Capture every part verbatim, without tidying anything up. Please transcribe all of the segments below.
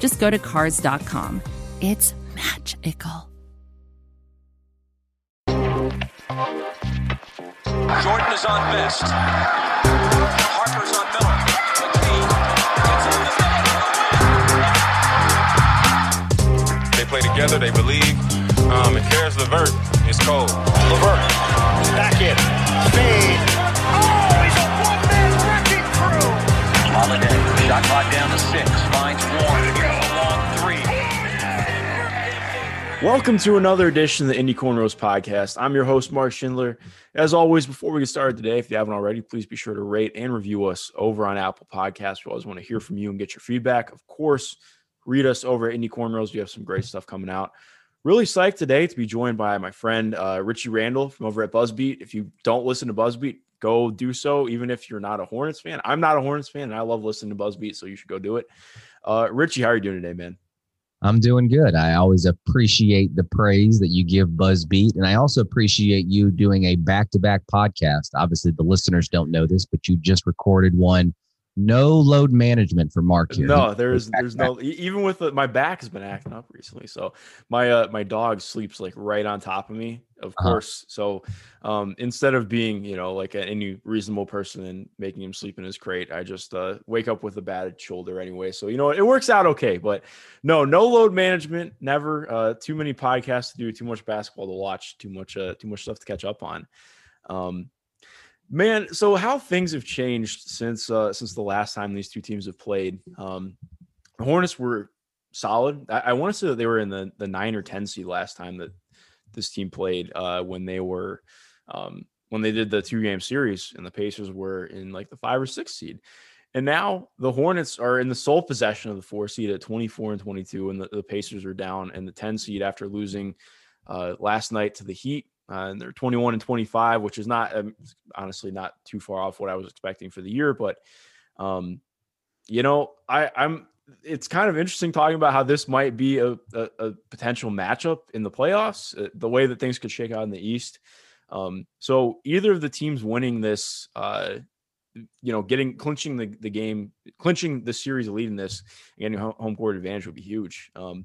just go to Cars dot com. It's magical. Jordan is on Best. Harper's on Miller. McKee gets on the They play together. They believe. Um, and Caris LeVert is cold. LeVert back in. Speed. Oh, he's a one-man wrecking crew. Holiday shot clock down to six. Finds Warren. Welcome to another edition of the Indy Cornrows podcast. I'm your host, Mark Schindler. As always, before we get started today, if you haven't already, please be sure to rate and review us over on Apple Podcasts. We always want to hear from you and get your feedback. Of course, read us over at Indy Cornrows. We have some great stuff coming out. Really psyched today to be joined by my friend, uh, Richie Randall from over at BuzzBeat. If you don't listen to BuzzBeat, go do so, even if you're not a Hornets fan. I'm not a Hornets fan, and I love listening to BuzzBeat, so you should go do it. Uh, Richie, how are you doing today, man? I'm doing good. I always appreciate the praise that you give BuzzBeat, and I also appreciate you doing a back-to-back podcast. Obviously, the listeners don't know this, but you just recorded one. No load management for Mark here. No, there is, there's no. Even with the, my back has been acting up recently, so my uh, my dog sleeps like right on top of me, of uh-huh. course. So um, instead of being, you know, like any reasonable person and making him sleep in his crate, I just uh, wake up with a batted shoulder anyway. So you know, it works out okay. But no, no load management. Never. Uh, too many podcasts to do. Too much basketball to watch. Too much. Uh, too much stuff to catch up on. Um, Man, so how things have changed since uh, since the last time these two teams have played. Um, the Hornets were solid. I, I want to say that they were in the, the nine or ten seed last time that this team played uh, when they were um, when they did the two-game series, and the Pacers were in like the five or six seed. And now the Hornets are in the sole possession of the four seed at twenty-four and twenty-two, and the, the Pacers are down in the ten seed after losing uh, last night to the Heat. Uh, and they're twenty-one and twenty-five, which is not um, honestly not too far off what I was expecting for the year. But, um, you know, I, I'm it's kind of interesting talking about how this might be a, a, a potential matchup in the playoffs, uh, the way that things could shake out in the East. Um, so either of the teams winning this, uh, you know, getting clinching the, the game, clinching the series, leading this, and getting home court advantage would be huge. Um,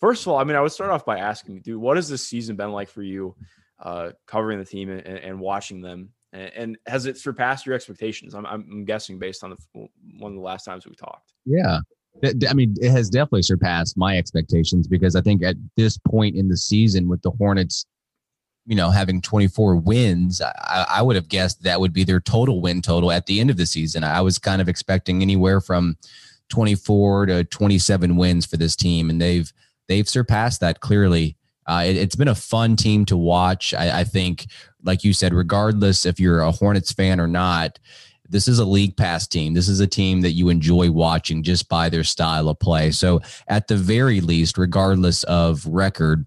first of all, I mean, I would start off by asking, dude, what has this season been like for you? Uh, covering the team and, and watching them, and, and has it surpassed your expectations? I'm, I'm guessing based on the one of the last times we talked. Yeah, I mean, it has definitely surpassed my expectations, because I think at this point in the season, with the Hornets, you know, having twenty-four wins, I, I would have guessed that would be their total win total at the end of the season. I was kind of expecting anywhere from twenty-four to twenty-seven wins for this team, and they've they've surpassed that clearly. Uh, it, it's been a fun team to watch. I, I think, like you said, regardless if you're a Hornets fan or not, this is a league pass team. This is a team that you enjoy watching just by their style of play. So at the very least, regardless of record,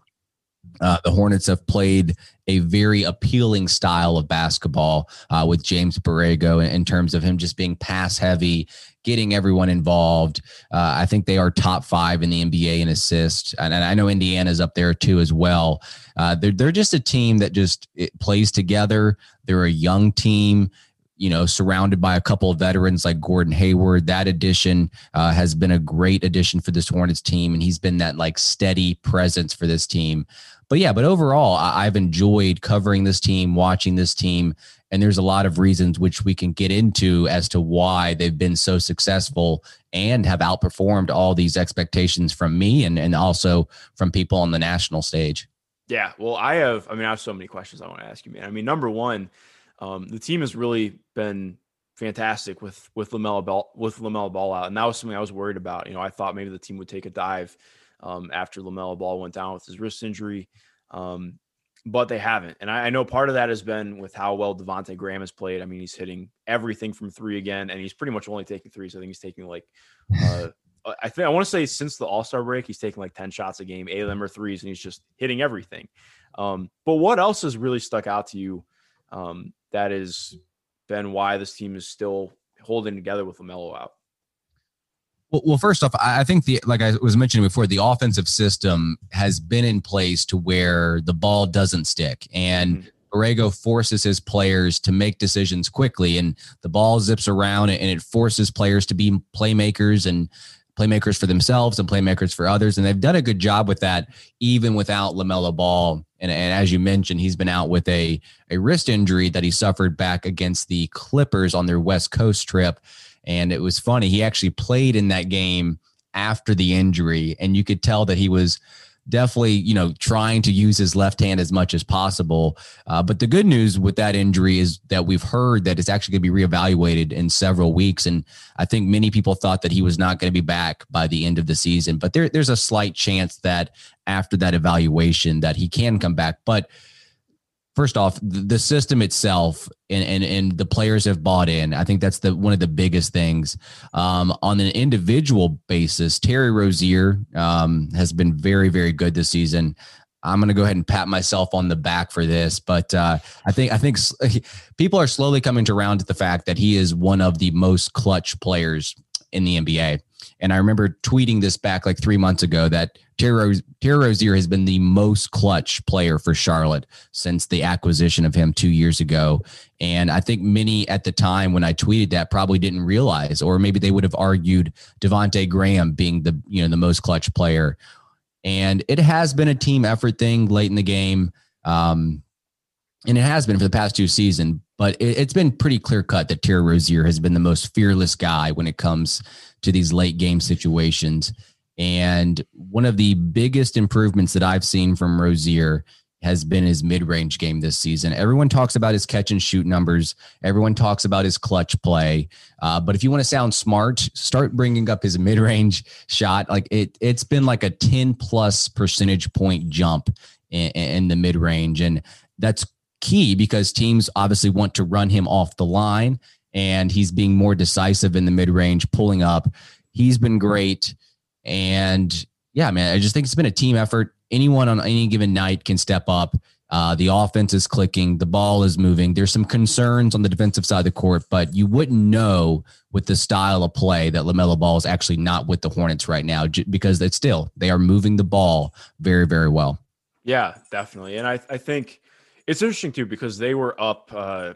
uh, the Hornets have played a very appealing style of basketball uh, with James Borrego in, in terms of him just being pass heavy, getting everyone involved. Uh, I think they are top five in the N B A in assists. And, and I know Indiana's up there too, as well. Uh, they're, they're just a team that just it plays together. They're a young team, you know, surrounded by a couple of veterans like Gordon Hayward. That addition uh, has been a great addition for this Hornets team. And he's been that like steady presence for this team. But yeah, but overall, I, I've enjoyed covering this team, watching this team. And there's a lot of reasons which we can get into as to why they've been so successful and have outperformed all these expectations from me and, and also from people on the national stage. Yeah, well, I have, I mean, I have so many questions I want to ask you, man. I mean, number one, um, the team has really been fantastic with, with LaMelo Ball, with LaMelo Ball out. And that was something I was worried about. You know, I thought maybe the team would take a dive um, after LaMelo Ball went down with his wrist injury. Um, But they haven't. And I, I know part of that has been with how well Devonte' Graham has played. I mean, he's hitting everything from three again, and he's pretty much only taking threes. I think he's taking like uh, I think I want to say since the All-Star break, he's taken like ten shots a game, eight of them are threes, and he's just hitting everything. Um, but what else has really stuck out to you um, that has been why this team is still holding together with LaMelo out? Well, well, first off, I think the like I was mentioning before, the offensive system has been in place to where the ball doesn't stick, and mm-hmm. Borrego forces his players to make decisions quickly, and the ball zips around, and it forces players to be playmakers and playmakers for themselves and playmakers for others. And they've done a good job with that, even without LaMelo Ball. And, and as you mentioned, he's been out with a, a wrist injury that he suffered back against the Clippers on their West Coast trip. And it was funny. He actually played in that game after the injury, and you could tell that he was definitely, you know, trying to use his left hand as much as possible. Uh, but the good news with that injury is that we've heard that it's actually going to be reevaluated in several weeks. And I think many people thought that he was not going to be back by the end of the season. But there, there's a slight chance that after that evaluation that he can come back. But first off, the system itself and, and, and the players have bought in. I think that's the one of the biggest things. Um, on an individual basis, Terry Rozier um, has been very, very good this season. I'm going to go ahead and pat myself on the back for this, but uh, I think I think people are slowly coming to round to the fact that he is one of the most clutch players in the N B A. And I remember tweeting this back like three months ago that Terry Rozier has been the most clutch player for Charlotte since the acquisition of him two years ago. And I think many at the time when I tweeted that probably didn't realize, or maybe they would have argued Devonte' Graham being the, you know, the most clutch player. And it has been a team effort thing late in the game. Um, and it has been for the past two seasons, but it, it's been pretty clear cut that Terry Rozier has been the most fearless guy when it comes to these late game situations. And one of the biggest improvements that I've seen from Rozier has been his mid-range game this season. Everyone talks about his catch and shoot numbers. Everyone talks about his clutch play. Uh, but if you want to sound smart, start bringing up his mid-range shot. Like it, it's been like a ten plus percentage point jump in, in the mid-range. And that's key because teams obviously want to run him off the line, and he's being more decisive in the mid-range, pulling up. He's been great. And yeah, man, I just think it's been a team effort. Anyone on any given night can step up. Uh, the offense is clicking. The ball is moving. There's some concerns on the defensive side of the court, but you wouldn't know with the style of play that LaMelo Ball is actually not with the Hornets right now j- because it's still, they are moving the ball very, very well. Yeah, definitely. And I, I think it's interesting too, because they were up uh,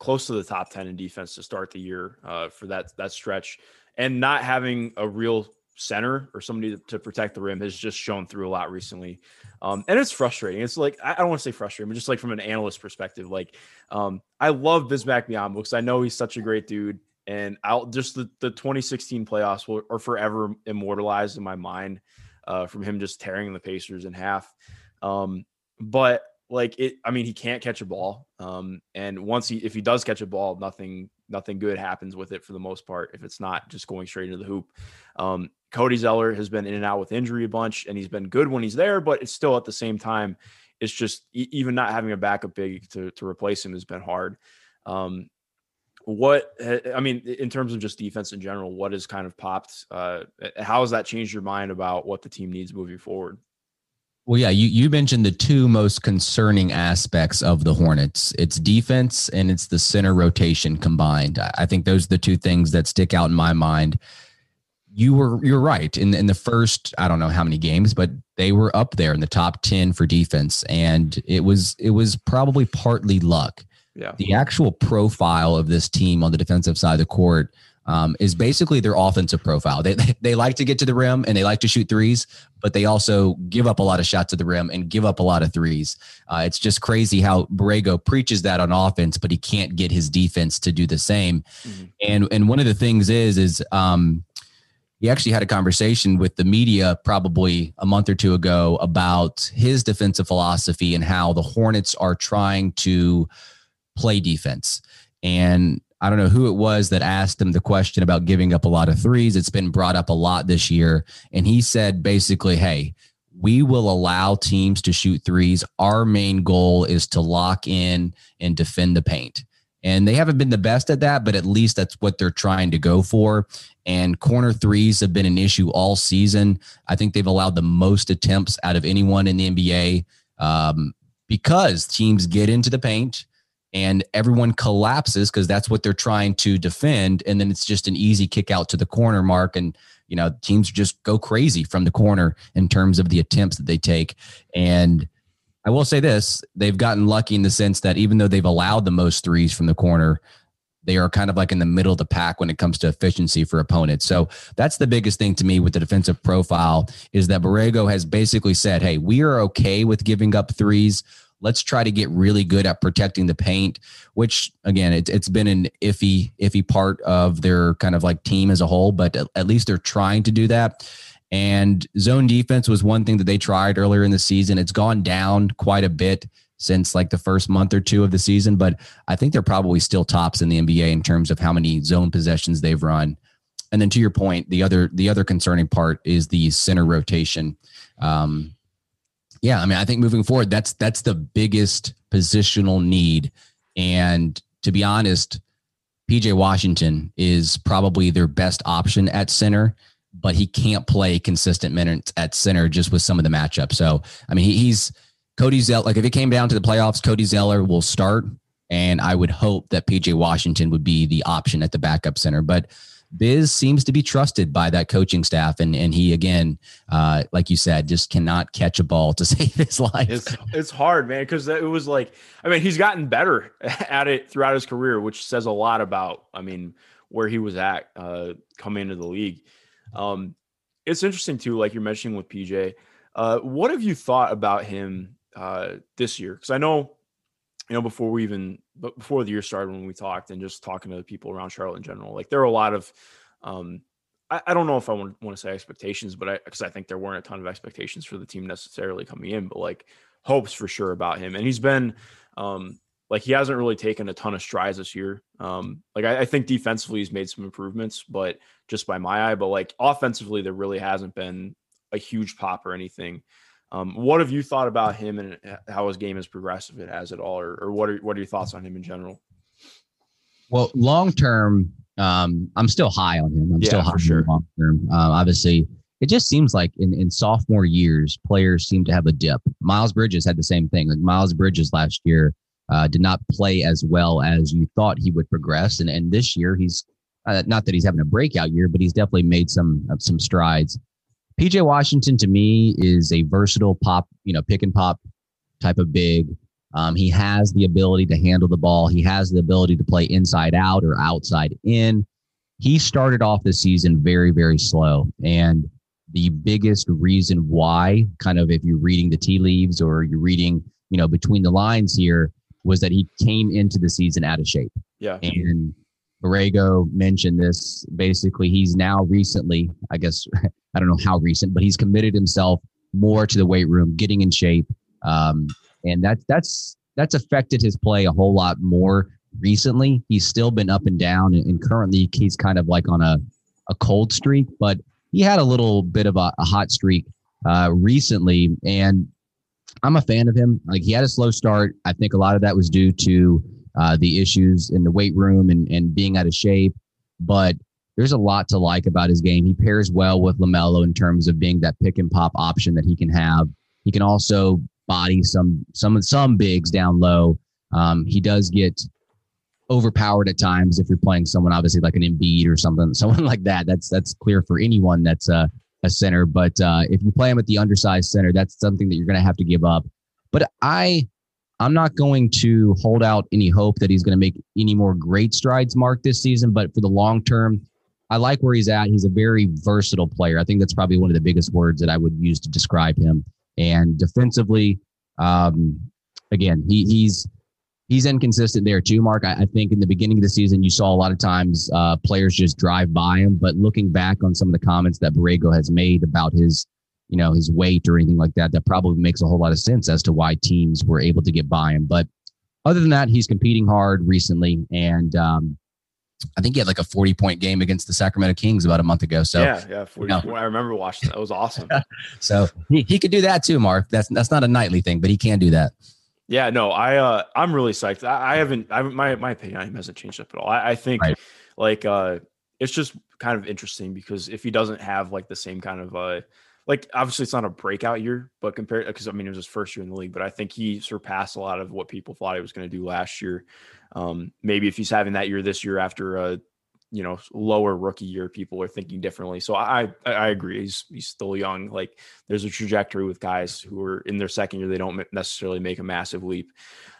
close to the top ten in defense to start the year uh, for that, that stretch, and not having a real center or somebody to protect the rim has just shown through a lot recently. Um, and it's frustrating. It's like, I don't want to say frustrating, but just like from an analyst perspective, like um, I love Bismack Biyombo because I know he's such a great dude, and I'll just the, the twenty sixteen playoffs will, are forever immortalized in my mind uh, from him just tearing the Pacers in half. Um, but like it, I mean, he can't catch a ball. Um, and once he, if he does catch a ball, nothing, nothing good happens with it for the most part. If it's not just going straight into the hoop. Um, Cody Zeller has been in and out with injury a bunch, and he's been good when he's there, but it's still at the same time, it's just even not having a backup big to, to replace him has been hard. Um, what, I mean, in terms of just defense in general, what has kind of popped? Uh, how has that changed your mind about what the team needs moving forward? Well, yeah, you, you mentioned the two most concerning aspects of the Hornets. It's defense and it's the center rotation combined. I think those are the two things that stick out in my mind. You were, you're right. In, in the first, I don't know how many games, but they were up there in the top ten for defense. And it was, it was probably partly luck. Yeah. The actual profile of this team on the defensive side of the court Um, is basically their offensive profile. They, they they like to get to the rim and they like to shoot threes, but they also give up a lot of shots at the rim and give up a lot of threes. Uh, it's just crazy how Borrego preaches that on offense, but he can't get his defense to do the same. Mm-hmm. And and one of the things is is um, he actually had a conversation with the media probably a month or two ago about his defensive philosophy and how the Hornets are trying to play defense. And I don't know who it was that asked him the question about giving up a lot of threes. It's been brought up a lot this year. And he said, basically, hey, we will allow teams to shoot threes. Our main goal is to lock in and defend the paint. And they haven't been the best at that, but at least that's what they're trying to go for. And corner threes have been an issue all season. I think they've allowed the most attempts out of anyone in the N B A um, because teams get into the paint and everyone collapses because that's what they're trying to defend. And then it's just an easy kick out to the corner, Mark. And, you know, teams just go crazy from the corner in terms of the attempts that they take. And I will say this, they've gotten lucky in the sense that even though they've allowed the most threes from the corner, they are kind of like in the middle of the pack when it comes to efficiency for opponents. So that's the biggest thing to me with the defensive profile is that Borrego has basically said, hey, we are okay with giving up threes. Let's try to get really good at protecting the paint, which, again, it, it's been an iffy, iffy part of their kind of like team as a whole, but at, at least they're trying to do that. And zone defense was one thing that they tried earlier in the season. It's gone down quite a bit since like the first month or two of the season, but I think they're probably still tops in the N B A in terms of how many zone possessions they've run. And then to your point, the other the other concerning part is the center rotation. Um, yeah, I mean, I think moving forward, that's that's the biggest positional need. And to be honest, P J Washington is probably their best option at center, but he can't play consistent minutes at center just with some of the matchups. So, I mean, he, he's Cody Zeller. Like if it came down to the playoffs, Cody Zeller will start. And I would hope that P J Washington would be the option at the backup center, but Biz seems to be trusted by that coaching staff. And, and he, again, uh, like you said, just cannot catch a ball to save his life. It's, it's hard, man. Cause it was like, I mean, he's gotten better at it throughout his career, which says a lot about, I mean, where he was at, uh, coming into the league. Um, it's interesting too, like you're mentioning with P J, uh, what have you thought about him, uh, this year? Cause I know, you know, before we even, but before the year started, when we talked and just talking to the people around Charlotte in general, like there are a lot of, um, I, I don't know if I want, want to say expectations, but I, cause I think there weren't a ton of expectations for the team necessarily coming in, but like hopes for sure about him. And he's been, um, like he hasn't really taken a ton of strides this year. Um, like I, I think defensively he's made some improvements, but just by my eye, but like offensively there really hasn't been a huge pop or anything. Um, what have you thought about him and how his game has progressed, if it has at all, or, or what are what are your thoughts on him in general? Well, long-term, um, I'm still high on him. I'm yeah, still high for sure. Long-term. Uh, obviously, it just seems like in, in sophomore years, players seem to have a dip. Miles Bridges had the same thing. Like Miles Bridges last year, Uh, did not play as well as you thought he would progress. And and this year, he's uh, not that he's having a breakout year, but he's definitely made some uh, some strides. P J Washington, to me, is a versatile pop, you know, pick and pop type of big. Um, he has the ability to handle the ball. He has the ability to play inside out or outside in. He started off the season very, very slow. And the biggest reason why, kind of if you're reading the tea leaves or you're reading, you know, between the lines here, was that he came into the season out of shape. Yeah. And Borrego mentioned this. Basically, he's now recently, I guess, I don't know how recent, but he's committed himself more to the weight room, getting in shape. Um, and that, that's that's affected his play a whole lot more recently. He's still been up and down, and, and currently he's kind of like on a, a cold streak, but he had a little bit of a, a hot streak uh, recently. And I'm a fan of him. Like he had a slow start. I think a lot of that was due to uh, the issues in the weight room and, and being out of shape. But there's a lot to like about his game. He pairs well with LaMelo in terms of being that pick and pop option that he can have. He can also body some some some bigs down low. Um, he does get overpowered at times if you're playing someone obviously like an Embiid or something, someone like that. That's that's clear for anyone that's a. Uh, a center, but uh, if you play him at the undersized center, that's something that you're going to have to give up. But I, I'm not going to hold out any hope that he's going to make any more great strides, Mark, this season. But for the long term, I like where he's at. He's a very versatile player. I think that's probably one of the biggest words that I would use to describe him. And defensively, um, again, he, he's he's inconsistent there too, Mark. I, I think in the beginning of the season, you saw a lot of times uh, players just drive by him. But looking back on some of the comments that Borrego has made about his, you know, his weight or anything like that, that probably makes a whole lot of sense as to why teams were able to get by him. But other than that, he's competing hard recently. And um, I think he had like a forty-point game against the Sacramento Kings about a month ago. So yeah, yeah, forty, you know. I remember watching that. It was awesome. So he, he could do that too, Mark. That's, that's not a nightly thing, but he can do that. Yeah, no, I, uh, I'm really psyched. I, I haven't, I my, my opinion on him hasn't changed up at all. I, I think right. like, uh, it's just kind of interesting because if he doesn't have like the same kind of, uh, like, obviously it's not a breakout year, but compared, because I mean, it was his first year in the league, but I think he surpassed a lot of what people thought he was going to do last year. Um, maybe if he's having that year this year after a, you know, lower rookie year, people are thinking differently. So I, I, I agree. He's, he's still young. Like there's a trajectory with guys who are in their second year. They don't necessarily make a massive leap.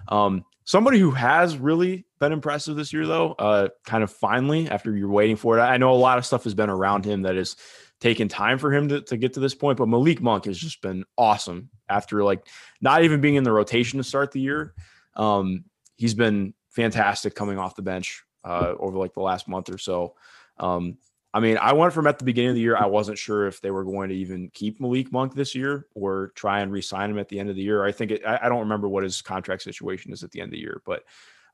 Um, somebody who has really been impressive this year though, uh, kind of finally after you're waiting for it. I know a lot of stuff has been around him that is taken time for him to, to get to this point, but Malik Monk has just been awesome after like not even being in the rotation to start the year. Um, he's been fantastic coming off the bench. Uh, over like the last month or so. Um, I mean, I went from at the beginning of the year, I wasn't sure if they were going to even keep Malik Monk this year or try and re-sign him at the end of the year. I think it, I, I don't remember what his contract situation is at the end of the year, but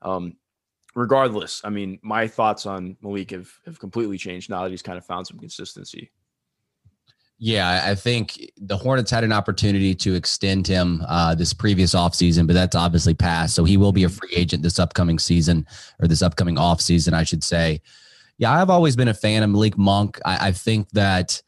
um, regardless, I mean, my thoughts on Malik have, have completely changed now that he's kind of found some consistency. Yeah, I think the Hornets had an opportunity to extend him uh, this previous offseason, but that's obviously passed. So he will be a free agent this upcoming season or this upcoming offseason, I should say. Yeah, I've always been a fan of Malik Monk. I, I think that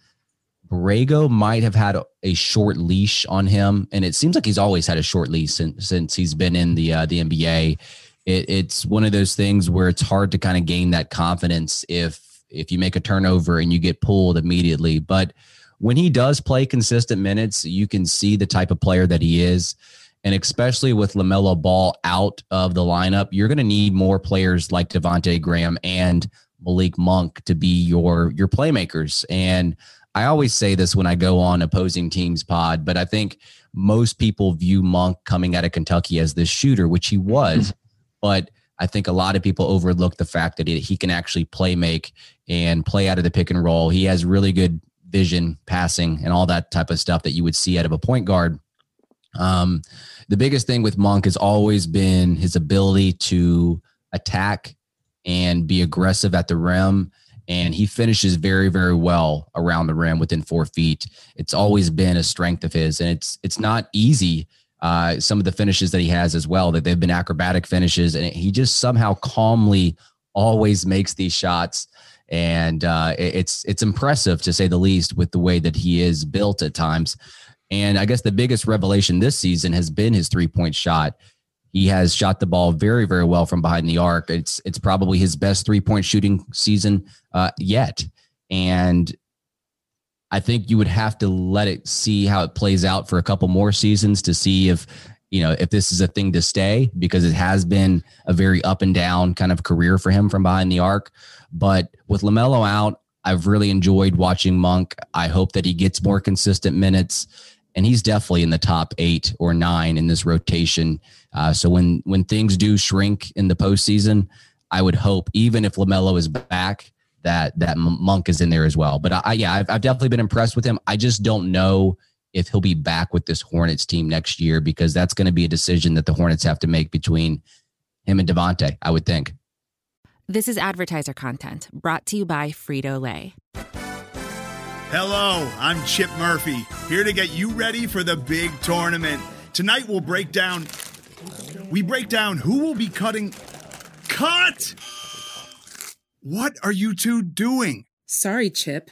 Borrego might have had a, a short leash on him, and it seems like he's always had a short leash since, since he's been in the uh, the N B A. It, it's one of those things where it's hard to kind of gain that confidence if if you make a turnover and you get pulled immediately. But when he does play consistent minutes, you can see the type of player that he is. And especially with LaMelo Ball out of the lineup, you're going to need more players like Devonte' Graham and Malik Monk to be your, your playmakers. And I always say this when I go on opposing teams pod, but I think most people view Monk coming out of Kentucky as this shooter, which he was, but I think a lot of people overlook the fact that he can actually play make and play out of the pick and roll. He has really good vision, passing, and all that type of stuff that you would see out of a point guard. Um, the biggest thing with Monk has always been his ability to attack and be aggressive at the rim. And he finishes very, very well around the rim within four feet. It's always been a strength of his, and it's, it's not easy. Uh, some of the finishes that he has as well, that they've been acrobatic finishes, and he just somehow calmly always makes these shots. And uh, it's it's impressive, to say the least, with the way that he is built at times. And I guess the biggest revelation this season has been his three-point shot. He has shot the ball very, very well from behind the arc. It's it's probably his best three-point shooting season uh, yet. And I think you would have to let it see how it plays out for a couple more seasons to see if, you know, if this is a thing to stay, because it has been a very up and down kind of career for him from behind the arc. But with LaMelo out, I've really enjoyed watching Monk. I hope that he gets more consistent minutes, and he's definitely in the top eight or nine in this rotation. Uh, so when, when things do shrink in the postseason, I would hope, even if LaMelo is back, that, that Monk is in there as well. But I, I yeah, I've, I've definitely been impressed with him. I just don't know if he'll be back with this Hornets team next year, because that's going to be a decision that the Hornets have to make between him and Devonte', I would think. This is advertiser content brought to you by Frito-Lay. Hello, I'm Chip Murphy, here to get you ready for the big tournament. Tonight we'll break down, we break down who will be cutting, cut! What are you two doing? Sorry, Chip.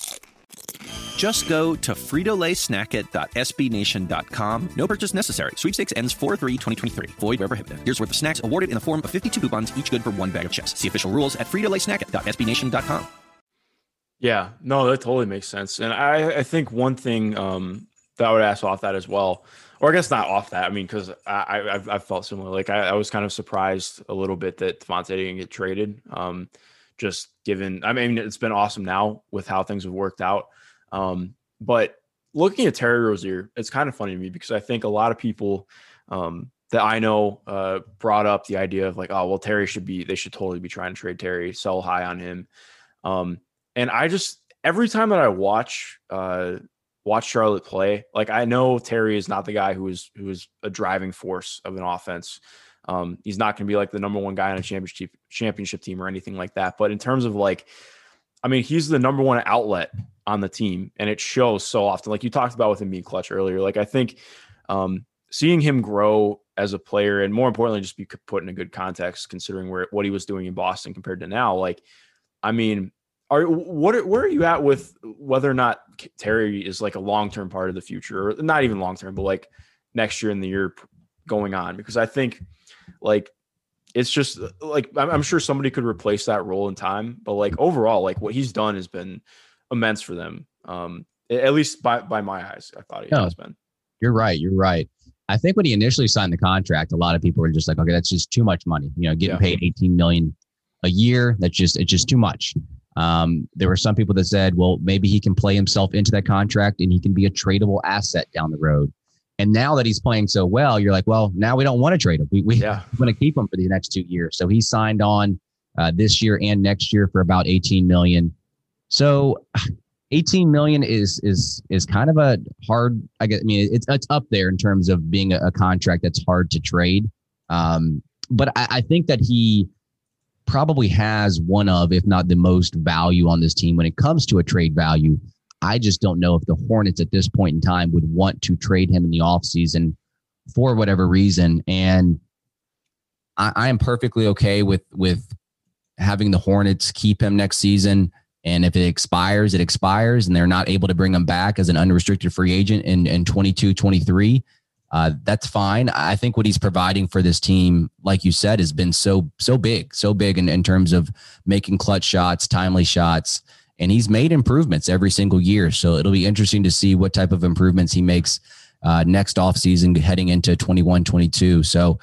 Just go to Frito Lay Snack It dot S B Nation dot com. No purchase necessary. Sweepstakes ends four three twenty twenty-three. Void where prohibited. Here's worth of snacks awarded in the form of fifty-two coupons, each good for one bag of chips. See official rules at Frito Lay Snack It dot S B Nation dot com. Yeah, no, that totally makes sense. And I, I think one thing um, that I would ask off that as well, or I guess not off that, I mean, because I, I've, I've felt similar. Like I, I was kind of surprised a little bit that Devonte' didn't get traded. Um, just given, I mean, it's been awesome now with how things have worked out. Um, but looking at Terry Rozier, it's kind of funny to me because I think a lot of people um, that I know uh, brought up the idea of like, oh, well, Terry should be, they should totally be trying to trade Terry, sell high on him. Um, and I just, every time that I watch, uh, watch Charlotte play, like I know Terry is not the guy who is, who is a driving force of an offense. Um, he's not going to be like the number one guy on a championship championship team or anything like that. But in terms of like, I mean, he's the number one outlet on the team, and it shows so often. Like you talked about with him being clutch earlier. Like I think um, seeing him grow as a player, and more importantly, just be put in a good context considering where what he was doing in Boston compared to now. Like, I mean, are what? Are, where are you at with whether or not Terry is like a long term part of the future, or not even long term, but like next year and the year going on? Because I think. Like, it's just like, I'm sure somebody could replace that role in time, but like overall, like what he's done has been immense for them. Um, at least by, by my eyes, I thought he no, has been. You're right. You're right. I think when he initially signed the contract, a lot of people were just like, okay, that's just too much money, you know, getting yeah. paid eighteen million a year. That's just, it's just too much. Um, there were some people that said, well, maybe he can play himself into that contract and he can be a tradable asset down the road. And now that he's playing so well, you're like, well, now we don't want to trade him. We, we yeah. want to keep him for the next two years. So he signed on uh, this year and next year for about eighteen million. So eighteen million is is is kind of a hard. I guess I mean it's it's up there in terms of being a, a contract that's hard to trade. Um, but I, I think that he probably has one of, if not the most value on this team when it comes to a trade value. I just don't know if the Hornets at this point in time would want to trade him in the offseason for whatever reason. And I, I am perfectly okay with, with having the Hornets keep him next season. And if it expires, it expires, and they're not able to bring him back as an unrestricted free agent in, in twenty-two, twenty-three. Uh, that's fine. I think what he's providing for this team, like you said, has been so, so big, so big in, in terms of making clutch shots, timely shots. And he's made improvements every single year. So it'll be interesting to see what type of improvements he makes uh, next offseason heading into twenty-one, twenty-two. So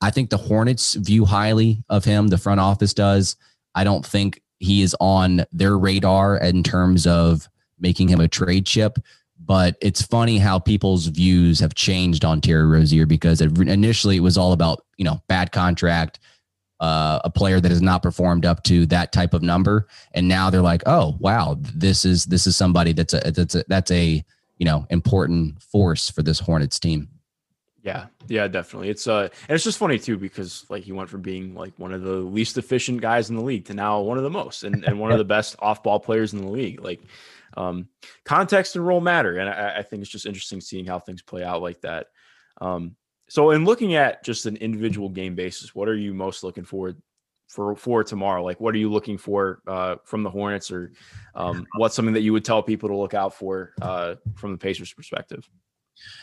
I think the Hornets view highly of him. The front office does. I don't think he is on their radar in terms of making him a trade chip. But it's funny how people's views have changed on Terry Rozier, because it, initially it was all about, you know, bad contract, Uh, a player that has not performed up to that type of number, and now they're like, "Oh, wow, this is this is somebody that's a that's a that's a you know important force for this Hornets team." Yeah, yeah, definitely. It's uh, and it's just funny too, because like he went from being like one of the least efficient guys in the league to now one of the most and and one of the best off-ball players in the league. Like, um, context and role matter, and I, I think it's just interesting seeing how things play out like that. Um, So in looking at just an individual game basis, what are you most looking forward for for tomorrow? Like, what are you looking for uh, from the Hornets, or um, what's something that you would tell people to look out for uh, from the Pacers' perspective?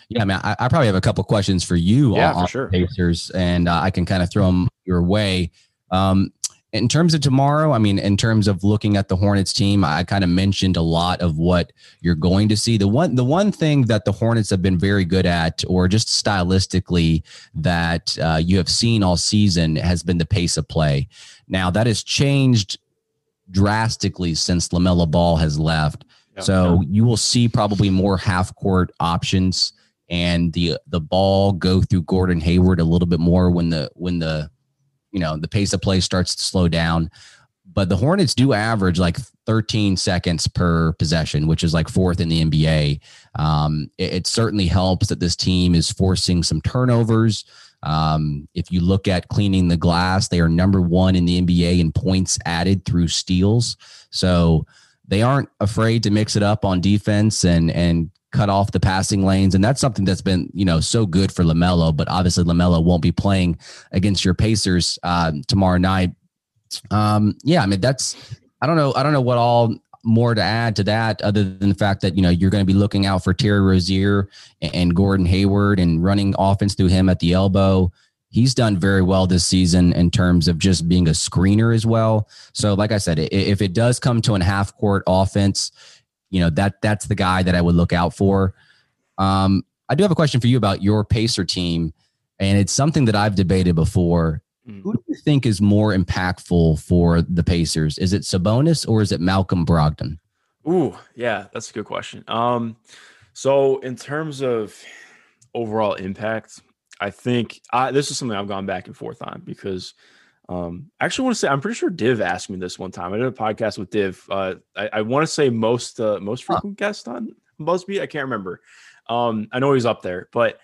Yeah, I mean, I, I probably have a couple of questions for you yeah, on, for sure. on the Pacers, and uh, I can kind of throw them your way. Um, in terms of tomorrow, I mean, in terms of looking at the Hornets team, I kind of mentioned a lot of what you're going to see. The one, the one thing that the Hornets have been very good at, or just stylistically that uh, you have seen all season, has been the pace of play. Now that has changed drastically since LaMelo Ball has left. Yep. So you will see probably more half court options, and the, the ball go through Gordon Hayward a little bit more when the, when the, you know, the pace of play starts to slow down. But the Hornets do average like thirteen seconds per possession, which is like fourth in the N B A. Um, it, it certainly helps that this team is forcing some turnovers. Um, if you look at cleaning the glass, they are number one in the N B A in points added through steals. So they aren't afraid to mix it up on defense and, and cut off the passing lanes. And that's something that's been, you know, so good for LaMelo, but obviously LaMelo won't be playing against your Pacers uh, tomorrow night. Um, yeah. I mean, that's, I don't know. I don't know what all more to add to that, other than the fact that, you know, you're going to be looking out for Terry Rozier and, and Gordon Hayward and running offense through him at the elbow. He's done very well this season in terms of just being a screener as well. So like I said, if it does come to an half court offense, you know, that that's the guy that I would look out for. Um, I do have a question for you about your Pacer team, and it's something that I've debated before. Mm. Who do you think is more impactful for the Pacers? Is it Sabonis or is it Malcolm Brogdon? Ooh, yeah, that's a good question. Um, so in terms of overall impact, I think I, this is something I've gone back and forth on because um, I actually want to say, I'm pretty sure Div asked me this one time. I did a podcast with Div. Uh, I, I want to say most, uh, most frequent huh. guest on BuzzBeat. I can't remember. Um, I know he's up there, but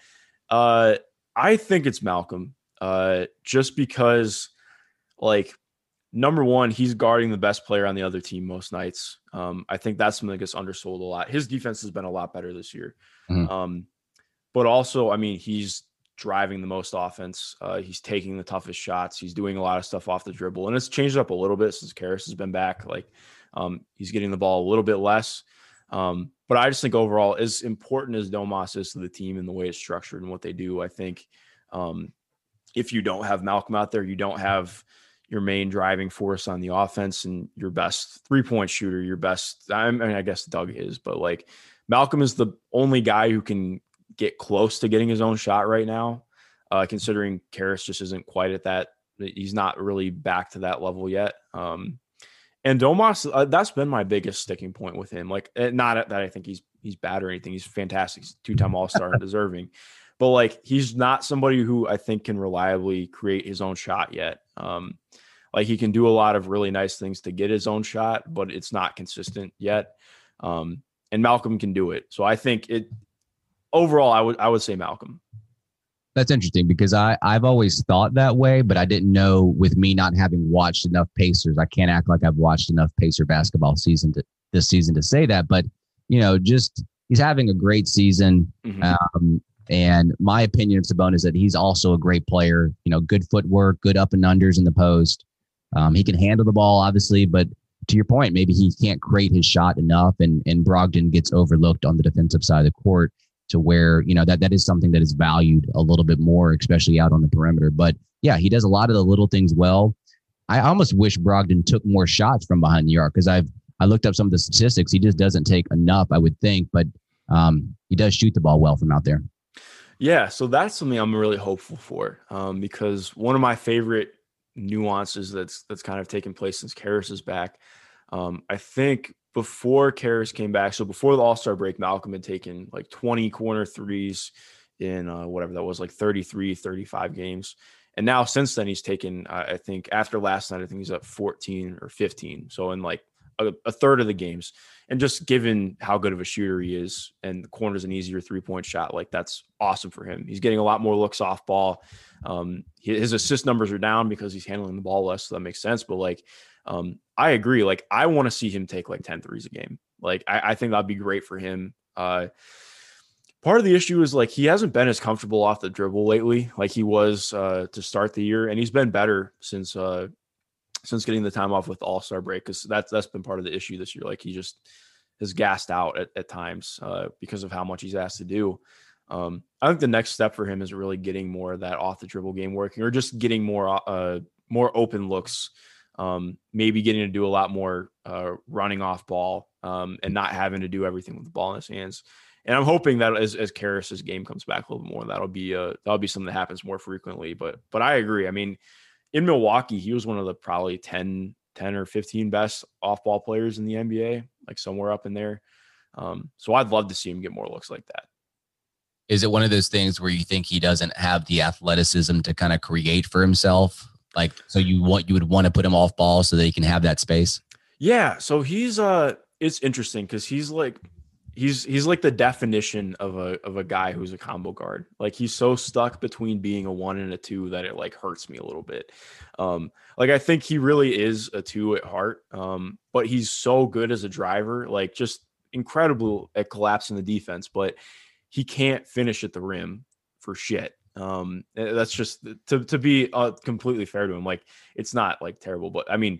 uh, I think it's Malcolm uh, just because, like, number one, he's guarding the best player on the other team most nights. Um, I think that's something that gets undersold a lot. His defense has been a lot better this year. Mm-hmm. Um, but also, I mean, he's driving the most offense. Uh, he's taking the toughest shots. He's doing a lot of stuff off the dribble. And it's changed up a little bit since Caris has been back. Like, um, he's getting the ball a little bit less. Um, but I just think overall, as important as Domas is to the team and the way it's structured and what they do, I think um, if you don't have Malcolm out there, you don't have your main driving force on the offense and your best three-point shooter, your best – I mean, I guess Doug is, but, like, Malcolm is the only guy who can – get close to getting his own shot right now, uh, considering Caris just isn't quite at that. He's not really back to that level yet. Um, and Domas, uh, that's been my biggest sticking point with him. Like, not that I think he's, he's bad or anything. He's fantastic. He's a two-time all-star and deserving, but, like, he's not somebody who I think can reliably create his own shot yet. Um, like, he can do a lot of really nice things to get his own shot, but it's not consistent yet. Um, and Malcolm can do it. So I think it, Overall, I would I would say Malcolm. That's interesting because I, I've always thought that way, but I didn't know with me not having watched enough Pacers. I can't act like I've watched enough Pacer basketball season to, this season to say that. But, you know, just he's having a great season. Mm-hmm. Um, and my opinion of Sabonis is that he's also a great player. You know, good footwork, good up and unders in the post. Um, he can handle the ball, obviously, but to your point, maybe he can't create his shot enough, and, and Brogdon gets overlooked on the defensive side of the court. To where, you know, that that is something that is valued a little bit more, especially out on the perimeter. But yeah, he does a lot of the little things well. I almost wish Brogdon took more shots from behind the arc because I've I looked up some of the statistics. He just doesn't take enough, I would think, but um, he does shoot the ball well from out there. Yeah, so that's something I'm really hopeful for um, because one of my favorite nuances that's that's kind of taken place since Caris is back. Um, I think. Before Caris came back, so before the All-Star break, Malcolm had taken like twenty corner threes in uh, whatever that was, like thirty-three, thirty-five games. And now since then, he's taken, uh, I think, after last night, I think he's up fourteen or fifteen. So in like a, a third of the games. And just given how good of a shooter he is and the corner's an easier three-point shot, like that's awesome for him. He's getting a lot more looks off ball. Um, his assist numbers are down because he's handling the ball less, so that makes sense. But like, Um, I agree. Like, I want to see him take like ten threes a game. Like, I, I think that'd be great for him. Uh, part of the issue is like, he hasn't been as comfortable off the dribble lately. Like he was, uh, to start the year, and he's been better since, uh, since getting the time off with All-Star break. Cause that's, that's been part of the issue this year. Like he just has gassed out at, at times, uh, because of how much he's asked to do. Um, I think the next step for him is really getting more of that off the dribble game working, or just getting more, uh, more open looks. Um, maybe getting to do a lot more uh, running off ball um, and not having to do everything with the ball in his hands. And I'm hoping that as, as Caris's game comes back a little bit more, that'll be uh, that'll be something that happens more frequently. But but I agree. I mean, in Milwaukee, he was one of the probably ten, ten or fifteen best off ball players in the N B A, like somewhere up in there. Um, so I'd love to see him get more looks like that. Is it one of those things where you think he doesn't have the athleticism to kind of create for himself? Like, so you want, you would want to put him off ball so that he can have that space. Yeah. So he's, uh, it's interesting because he's like, he's, he's like the definition of a, of a guy who's a combo guard. Like he's so stuck between being a one and a two that it like hurts me a little bit. Um, like I think he really is a two at heart. Um, but he's so good as a driver, like just incredible at collapsing the defense, but he can't finish at the rim for shit. Um, that's just to, to be uh, completely fair to him. Like it's not like terrible, but I mean,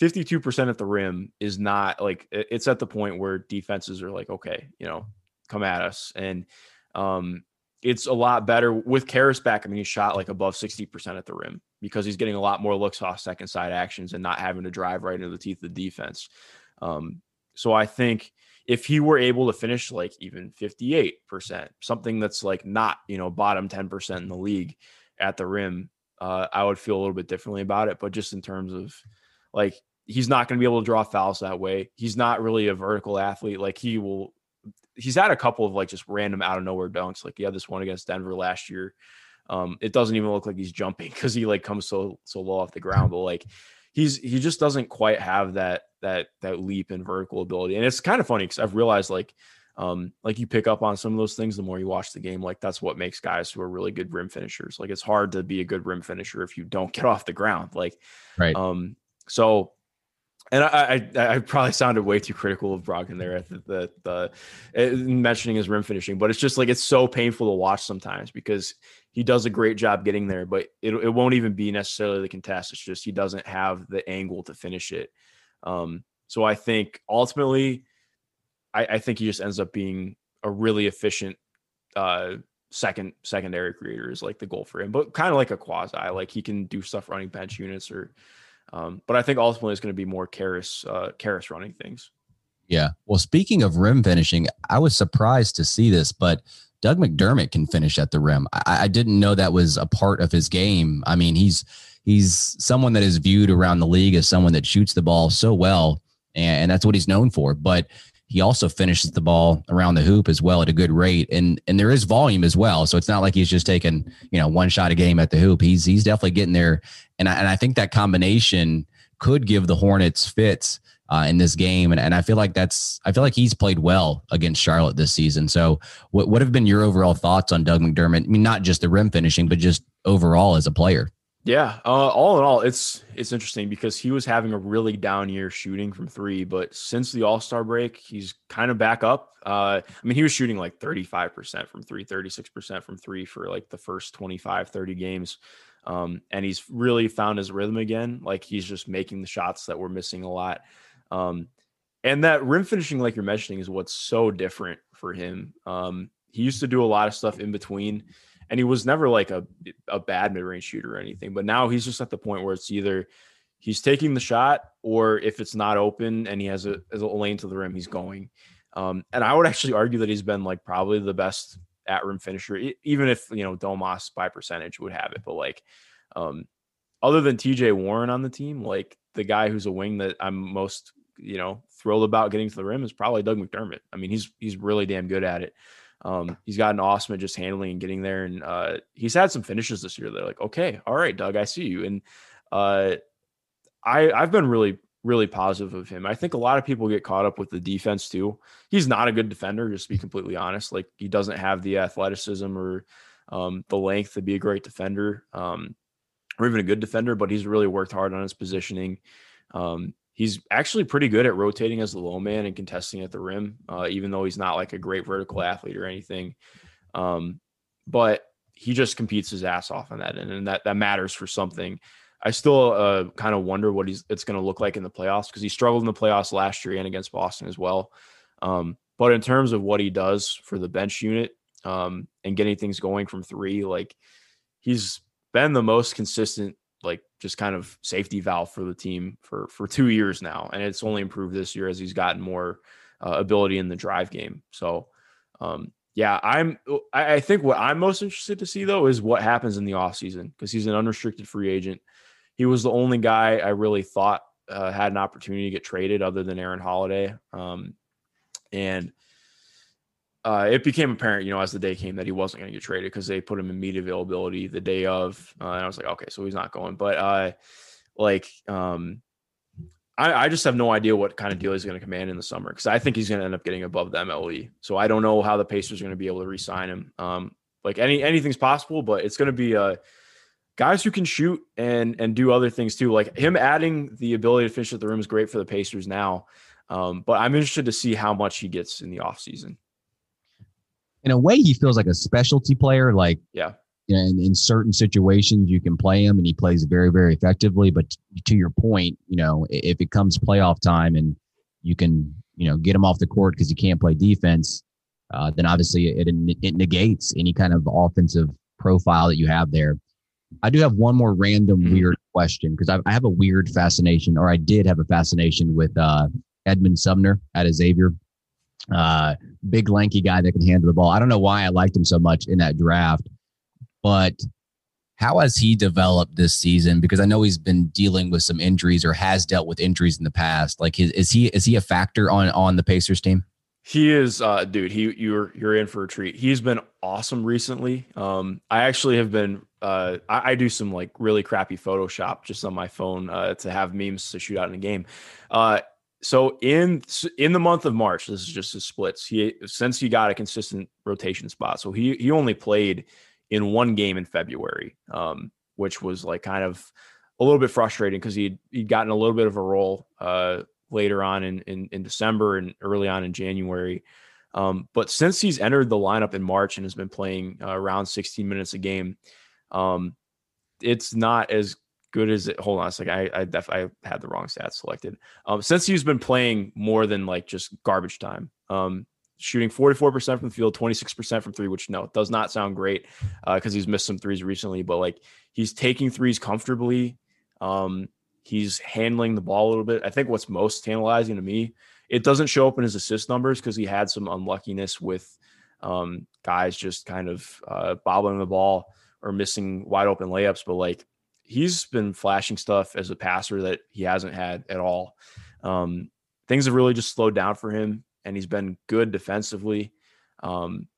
fifty-two percent at the rim is not like it's at the point where defenses are like, okay, you know, come at us. And, um, it's a lot better with Caris back. I mean, he shot like above sixty percent at the rim because he's getting a lot more looks off second side actions and not having to drive right into the teeth of the defense. Um, so I think if he were able to finish like even fifty-eight percent, something that's like not, you know, bottom ten percent in the league at the rim, uh, I would feel a little bit differently about it. But just in terms of, like, he's not going to be able to draw fouls that way. He's not really a vertical athlete. Like, he will – he's had a couple of, like, just random out-of-nowhere dunks. Like, he had this one against Denver last year. Um, it doesn't even look like he's jumping because he, like, comes so so low off the ground. But, like, he's he just doesn't quite have that that that leap in vertical ability. And it's kind of funny because I've realized, like, um, like you pick up on some of those things the more you watch the game. Like, that's what makes guys who are really good rim finishers. Like, it's hard to be a good rim finisher if you don't get off the ground. Like, right. Um, so – And I, I I probably sounded way too critical of Brogdon there at the, the, the mentioning his rim finishing, but it's just like, it's so painful to watch sometimes because he does a great job getting there, but it it won't even be necessarily the contest. It's just, he doesn't have the angle to finish it. Um, so I think ultimately, I, I think he just ends up being a really efficient uh, second secondary creator is like the goal for him, but kind of like a quasi, like he can do stuff running bench units or, Um, but I think ultimately it's going to be more Caris, uh, Caris running things. Yeah. Well, speaking of rim finishing, I was surprised to see this, but Doug McDermott can finish at the rim. I, I didn't know that was a part of his game. I mean, he's he's someone that is viewed around the league as someone that shoots the ball so well, and that's what he's known for. But he also finishes the ball around the hoop as well at a good rate, and and there is volume as well. So it's not like he's just taking, you know, one shot a game at the hoop. He's he's definitely getting there, and I, and I think that combination could give the Hornets fits uh, in this game. And and I feel like that's I feel like he's played well against Charlotte this season. So what what have been your overall thoughts on Doug McDermott? I mean, not just the rim finishing, but just overall as a player. Yeah. Uh, all in all, it's it's interesting because he was having a really down year shooting from three, but since the All-Star break, he's kind of back up. Uh, I mean, he was shooting like thirty-five percent from three, thirty-six percent from three for like the first twenty-five, thirty games. Um, and he's really found his rhythm again. Like, he's just making the shots that we're missing a lot. Um, and that rim finishing, like you're mentioning, is what's so different for him. Um, he used to do a lot of stuff in between, and he was never like a, a bad mid-range shooter or anything, but now he's just at the point where it's either he's taking the shot, or if it's not open and he has a, has a lane to the rim, he's going. Um, and I would actually argue that he's been like probably the best at rim finisher, even if, you know, Domas by percentage would have it. But like, um, other than T J Warren on the team, like the guy who's a wing that I'm most, you know, thrilled about getting to the rim is probably Doug McDermott. I mean, he's, he's really damn good at it. Um, he's gotten awesome at just handling and getting there. And, uh, he's had some finishes this year. They're like, okay, all right, Doug, I see you. And, uh, I I've been really, really positive of him. I think a lot of people get caught up with the defense too. He's not a good defender, just to be completely honest. Like, he doesn't have the athleticism or, um, the length to be a great defender, um, or even a good defender, but he's really worked hard on his positioning. Um, He's actually pretty good at rotating as the low man and contesting at the rim, uh, even though he's not like a great vertical athlete or anything. Um, but he just competes his ass off on that end, and that that matters for something. I still uh, kind of wonder what he's it's going to look like in the playoffs, because he struggled in the playoffs last year and against Boston as well. Um, but in terms of what he does for the bench unit um, and getting things going from three, like, he's been the most consistent, like, just kind of safety valve for the team for, for two years now. And it's only improved this year as he's gotten more uh, ability in the drive game. So um, yeah, I'm, I think what I'm most interested to see though is what happens in the off season, because he's an unrestricted free agent. He was the only guy I really thought uh, had an opportunity to get traded other than Aaron Holiday. Um, and Uh, it became apparent, you know, as the day came that he wasn't going to get traded, because they put him in media availability the day of. Uh, and I was like, okay, so he's not going. But uh, like, um, I, I just have no idea what kind of deal he's going to command in the summer, because I think he's going to end up getting above the M L E. So I don't know how the Pacers are going to be able to re-sign him. Um, like any anything's possible, but it's going to be uh, guys who can shoot and and do other things too. Like, him adding the ability to finish at the rim is great for the Pacers now. Um, but I'm interested to see how much he gets in the offseason. In a way, he feels like a specialty player. Like, yeah, you know, in, in certain situations, you can play him, and he plays very, very effectively. But t- to your point, you know, if it comes playoff time and you can, you know, get him off the court because he can't play defense, uh, then obviously it it negates any kind of offensive profile that you have there. I do have one more random mm-hmm. weird question, because I, I have a weird fascination, or I did have a fascination with uh, Edmund Sumner at Xavier. Uh, big lanky guy that can handle the ball. I don't know why I liked him so much in that draft, but How has he developed this season? Because I know he's been dealing with some injuries, or has dealt with injuries in the past. Like, his, is he is he a factor on on the Pacers team? He is, uh, dude. He you're you're in for a treat. He's been awesome recently. Um, I actually have been. Uh, I, I do some like really crappy Photoshop just on my phone uh, to have memes to shoot out in a game. Uh, so in in the month of March, this is just his splits. He since he got a consistent rotation spot, so he he only played in one game in February, um, which was like kind of a little bit frustrating because he'd, he'd gotten a little bit of a roll uh, later on in, in, in December and early on in January. Um, but since he's entered the lineup in March and has been playing uh, around sixteen minutes a game, um, it's not as good as it. Hold on a second. I, I, def, I had the wrong stats selected. Um, since he's been playing more than like just garbage time, um, shooting forty-four percent from the field, twenty-six percent from three, which no, does not sound great because uh, he's missed some threes recently, but like he's taking threes comfortably. Um, he's handling the ball a little bit. I think what's most tantalizing to me, it doesn't show up in his assist numbers because he had some unluckiness with um, guys just kind of uh, bobbling the ball or missing wide open layups. But like he's been flashing stuff as a passer that he hasn't had at all. Um, things have really just slowed down for him, and he's been good defensively. Um,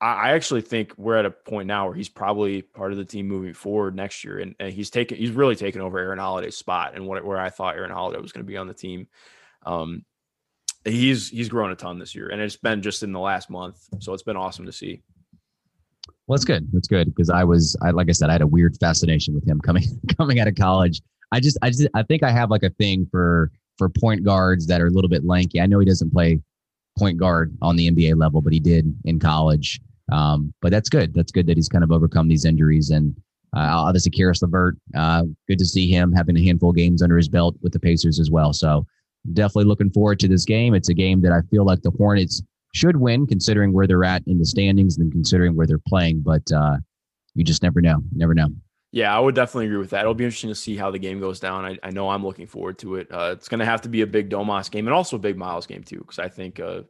I, I actually think we're at a point now where he's probably part of the team moving forward next year. And, and he's taken, he's really taken over Aaron Holiday's spot and what, where I thought Aaron Holiday was going to be on the team. Um, he's, he's grown a ton this year, and it's been just in the last month. So it's been awesome to see. Well, that's good. That's good. Cause I was, I, like I said, I had a weird fascination with him coming, coming out of college. I just, I just, I think I have like a thing for, for point guards that are a little bit lanky. I know he doesn't play point guard on the N B A level, but he did in college. Um, but that's good. That's good that he's kind of overcome these injuries. And uh, obviously Caris LeVert, uh, good to see him having a handful of games under his belt with the Pacers as well. So definitely looking forward to this game. It's a game that I feel like the Hornets should win considering where they're at in the standings and considering where they're playing. But uh, you just never know. Never know. Yeah, I would definitely agree with that. It'll be interesting to see how the game goes down. I, I know I'm looking forward to it. Uh, it's going to have to be a big Domas game and also a big Miles game too, because I think uh,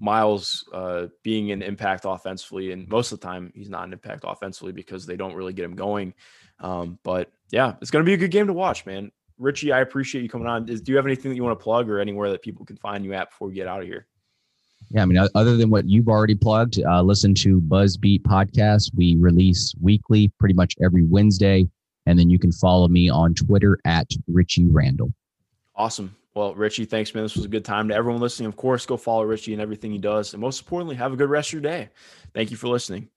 Miles uh, being an impact offensively, and most of the time he's not an impact offensively because they don't really get him going. Um, but yeah, it's going to be a good game to watch, man. Richie, I appreciate you coming on. Is, do you have anything that you want to plug or anywhere that people can find you at before we get out of here? Yeah, I mean, other than what you've already plugged, uh, listen to BuzzBeat podcast. We release weekly, pretty much every Wednesday. And then you can follow me on Twitter at Richie Randall. Awesome. Well, Richie, thanks, man. This was a good time. To everyone listening, of course, go follow Richie and everything he does. And most importantly, have a good rest of your day. Thank you for listening.